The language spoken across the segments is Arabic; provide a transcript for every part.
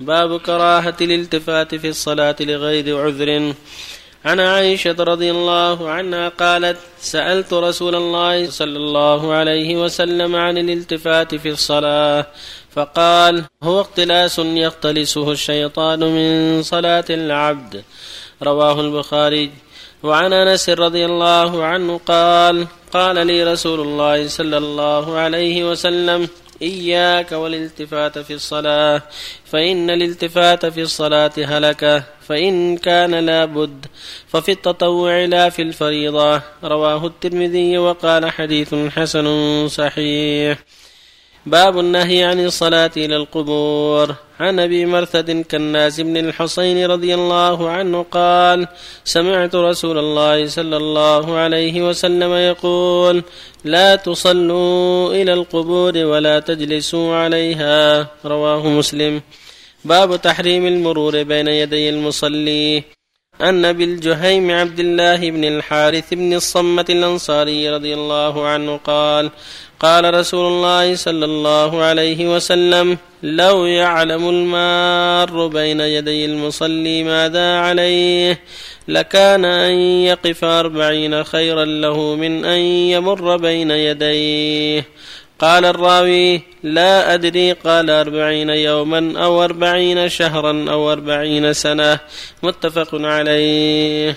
باب كراهة الالتفات في الصلاة لغير عذر. عن عائشة رضي الله عنها قالت: سألت رسول الله صلى الله عليه وسلم عن الالتفات في الصلاة فقال: هو اقتلاس يقتلسه الشيطان من صلاة العبد. رواه البخاري. وعن أنس رضي الله عنه قال: قال لي رسول الله صلى الله عليه وسلم: إياك والالتفات في الصلاة، فإن الالتفات في الصلاة هلكة، فإن كان لا بد، ففي التطوع لا في الفريضة. رواه الترمذي وقال: حديث حسن صحيح. باب النهي عن الصلاة إلى القبور. عن أبي مرثد كناز بن الحصين رضي الله عنه قال: سمعت رسول الله صلى الله عليه وسلم يقول: لا تصلوا إلى القبور ولا تجلسوا عليها. رواه مسلم. باب تحريم المرور بين يدي المصلي. عن أبي الجهيم عبد الله بن الحارث بن الصمت الأنصاري رضي الله عنه قال: قال رسول الله صلى الله عليه وسلم: لو يعلم المار بين يدي المصلي ماذا عليه لكان أن يقف 40 خيرا له من أن يمر بين يديه. قال الراوي: لا أدري. قال: 40 يوما أو 40 شهرا أو 40 سنة. متفق عليه.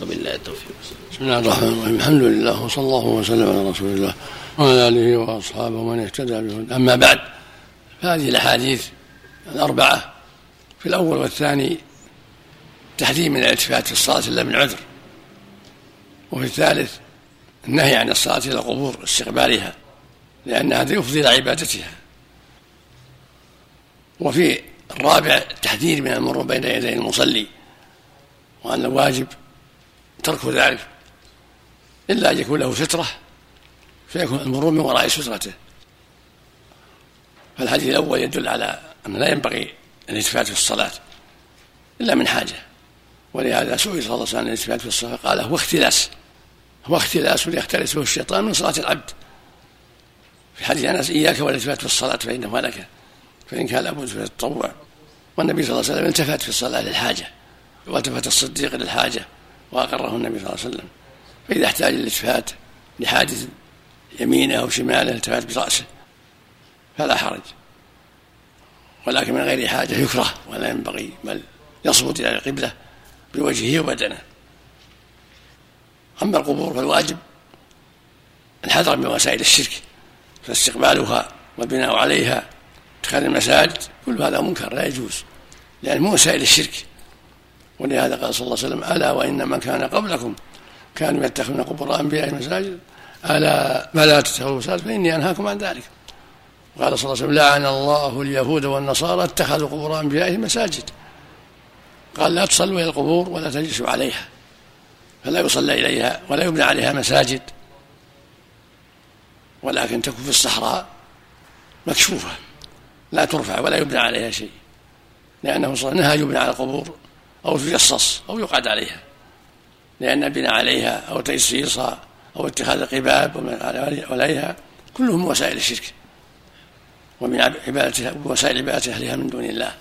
وبالله التوفيق. بسم الله الرحمن الرحيم. الحمد لله وصلى الله وسلم على رسول الله وعلى آله وأصحابه ومن اهتدى به. أما بعد، فهذه الأحاديث الأربعة في الأول والثاني تحذير من الالتفات في الصلاة إلا من عذر، وفي الثالث النهي عن الصلاة إلى القبور استقبالها لأن هذا يفضي إلى عبادتها، وفي الرابع التحذير من المرور بين يدي المصلي وأن الواجب ترك ذلك إلا أن يكون له سترة فيكون المرور من وراء سترته. فالحديث الأول يدل على أن لا ينبغي الالتفات في الصلاة إلا من حاجة، ولهذا سئل صلى الله عليه وسلم عن الالتفات في الصلاة قال: هو اختلاس يختلسه الشيطان من صلاة العبد. في حديث أنس: إياك والالتفات في الصلاة فإنه هلك، فإن كان لابد فليتطوع. والنبي صلى الله عليه وسلم التفت في الصلاة للحاجة، والتفت الصديق للحاجة وأقره النبي صلى الله عليه وسلم. فإذا احتاج الالتفات لحادث يمينه أو شماله التفات برأسه فلا حرج، ولكن من غير حاجة يكره ولا ينبغي، بل يصمد إلى القبلة بوجهه وبدنه. أما القبور فالواجب الحذر من وسائل الشرك، فاستقبالها والبناء عليها اتخاذ المساجد كل هذا منكر لا يجوز، لأن من وسائل الشرك. ولهذا قال صلى الله عليه وسلم: ألا وإن من كان قبلكم كانوا يتخذون قبور أنبيائهم مساجد ألا فلا تتخذوا مساجد فإني أنهاكم عن ذلك. وقال صلى الله عليه وسلم: لعن الله اليهود والنصارى اتخذوا قبور أنبيائهم مساجد. قال: لا تصلوا إلى القبور ولا تجلسوا عليها، فلا يصلى إليها ولا يبنى عليها مساجد، ولكن تكون في الصحراء مكشوفة لا ترفع ولا يبنى عليها شيء، لأنه صلى الله عليه وسلم نهى يبنى على القبور أو تجصص أو يقعد عليها، لأن بنى عليها أو تجصيصها أو اتخاذ القباب عليها كلهم وسائل الشرك ومن وسائل عبادة أهلها من دون الله.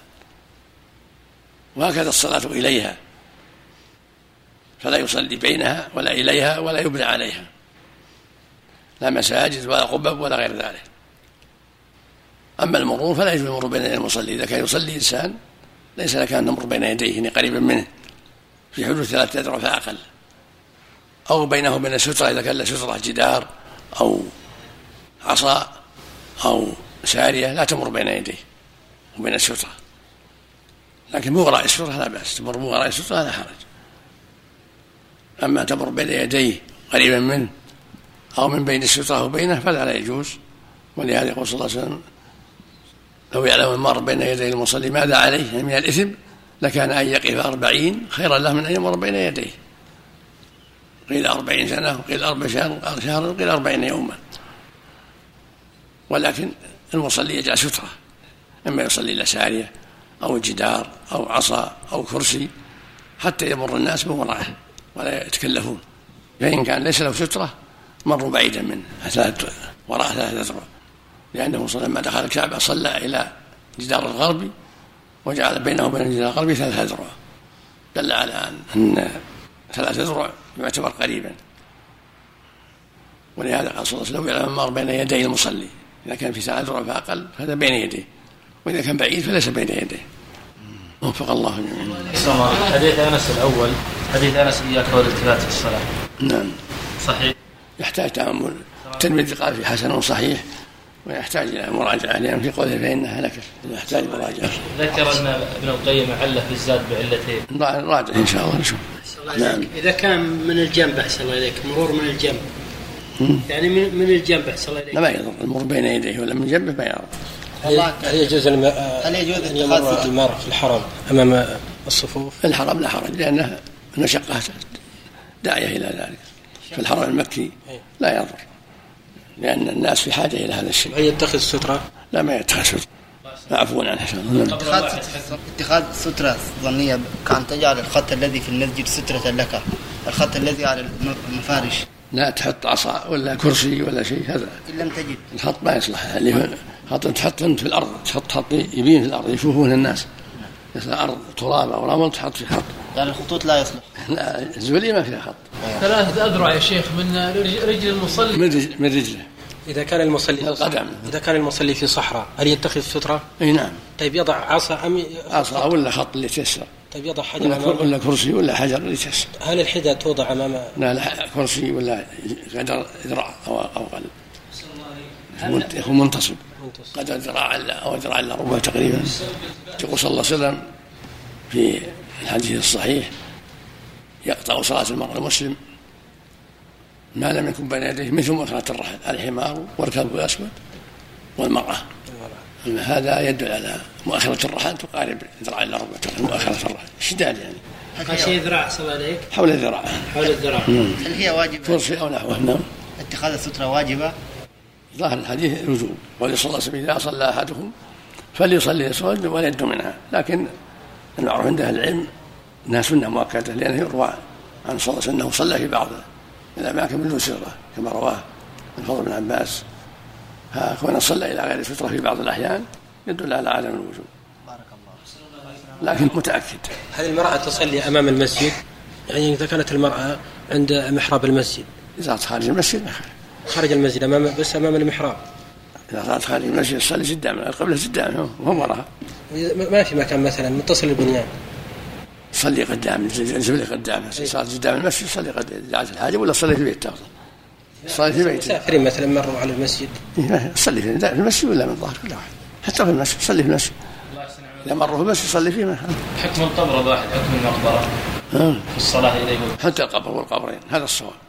وهكذا الصلاة إليها، فلا يصلي بينها ولا إليها ولا يبنى عليها، لا مساجد ولا قبب ولا غير ذلك. أما المرور فلا يجوز المرور بين يدي المصلي. إذا كان يصلي إنسان ليس لك أن نمر بين يديه قريبا منه في حدود 3 أذرع فأقل، أو بينه وبين سترة إذا كان له سترة جدار أو عصا أو سارية لا تمر بين يديه وبين السترة، لكن مو وراء السترة لا بأس، تمر مو وراء السترة لا حرج. أما تمر بين يديه قريبا منه أو من بين السترة وبينه فلا يجوز. ولهذا يقول صلى الله عليه وسلم: لو يعلم المار بين يدي المصلي ماذا عليه من الإثم لكان أن يقف 40 خيرا له من أن يمر بين يديه. قيل 40 سنة، قيل 4 شهر، قيل 40 يوما. ولكن المصلي يجعل سترة، إما يصلي إلى سارية أو جدار أو عصا أو كرسي حتى يمر الناس من وراءه ولا يتكلفون. فإن كان ليس له سترة مروا بعيدا منه وراء 3 أذرع، لأنه صلى لما دخل الكعبة صلى إلى جدار الغربي وجعل بينه وبين الجنة قرب 3 أذرع، دل على أن 3 أذرع يعتبر قريبا. ولهذا قال صلى الله عليه وسلم: يعلم المار بين يدي المصلي، إذا كان في 3 أذرع فأقل هذا بين يديه، وإذا كان بعيد فليس بين يديه. وفق الله جميعا. حديث أنس الأول، حديث أنس: إياك والالتفات في الصلاة. نعم صحيح، يحتاج تأمل. التلميذ قال في حسن صحيح، ويحتاج إلى مراجعة، لأن في قوله فإنها لك يحتاج مراجعة. ذكر أن ابن القيم عله في الزاد بعلتين، راجع إن شاء الله نشوف. نعم. إذا كان من الجنب أحسن الله إليك، مرور من الجنب يعني من الجنب أحسن الله إليك، لا يضر المرور بين يديه ولا من جنبه ما يضر. هل يجوز أن يمر المرء في الحرم أمام الصفوف؟ الحرم لا حرج، لأنه مشقة داعية إلى ذلك. في الحرم المكي لا يضر، لأن الناس في حاجة إلى هذا الشيء. هل يتخذ سترة؟ لا، ما يتخذ سترة، عفوا عنه. اتخاذ سترة ظنية كأن تجعل الخط الذي في المسجد سترة لك، الخط الذي على المفارش. لا تحط عصا ولا كرسي ولا شيء، هذا إن لم تجد الخط ما يصلح. حط تحط انت في الأرض، تحط يبين في الأرض يشوفون الناس، مثلا أرض تراب أو رمل تحط في خط، يعني الخطوط لا يصلح. لا، الزولي ما فيها خط. 3 أذرع يا شيخ من رجل المصلي، من رجله. إذا كان المصلي القدم، إذا كان المصلي في صحراء هل يتخذ سترة؟ أي نعم. طيب يضع عصا أم عصا ولا خط اللي تيسر؟ طيب يضع حجر ولا كرسي ولا حجر اللي تيسر؟ هل الحذاء توضع أمام؟ لا، كرسي ولا قدر ذراع أو قلب. هو منتصب قدر ذراع أو ذراع إلا ربع تقريبا. يقول صلى الله عليه وسلم في الحديث الصحيح: يقطع صلاة المرء المسلم ما لم يكن بين يديه مثل مكرة الرحل، الحمار والكلب الأسود والمرأة. هذا يدل على مؤخرة الرحل تقارب ذراع إلى ربع مؤخرة الرحل شدال، يعني حاشي ذراع صلى عليك حول الذراع. هل هي واجبة؟ فرصي أو نحوه. نعم. اتخاذ السترة واجبة، ظاهر الحديث الوجوب. ولصلى الله سبيل الله صلى أحدهم فليصلي الصلاة وليد منها، لكن المعروف عند أهل العلم أنها سنة مؤكدة، لأنه يروى عن صلى الله أنه صلى في بعض الأماكن بدون سترة كما رواه الفضل بن عباس. كون صلى إلى غير سترة في بعض الأحيان يدل على عدم الوجوب، لكن متأكد. هل المرأة تصلي أمام المسجد؟ يعني إذا كانت المرأة عند محراب المسجد، إذا خارج المسجد خارج المسجد أمام، بس أمام المحراب. إذا صارت خارج المسجد صلي قدام قبل قدام وهم وراها. ما في مكان مثلا متصل البنيان صلي قدام، جبلي قدام. صار قدام المسجد صلي قدام الحاجة، ولا صلي في بيت أفضل. صلي في بيت. مسافرين مثلا مروا على المسجد. صلي في المسجد ولا من ظهر كل واحد. حتى في المسجد صلي في المسجد. إذا مروا في المسجد صلي فيه ما. حكم القبر واحد، حكم المقبرة. في الصلاة إليه. حتى القبر والقبرين هذا الصواب.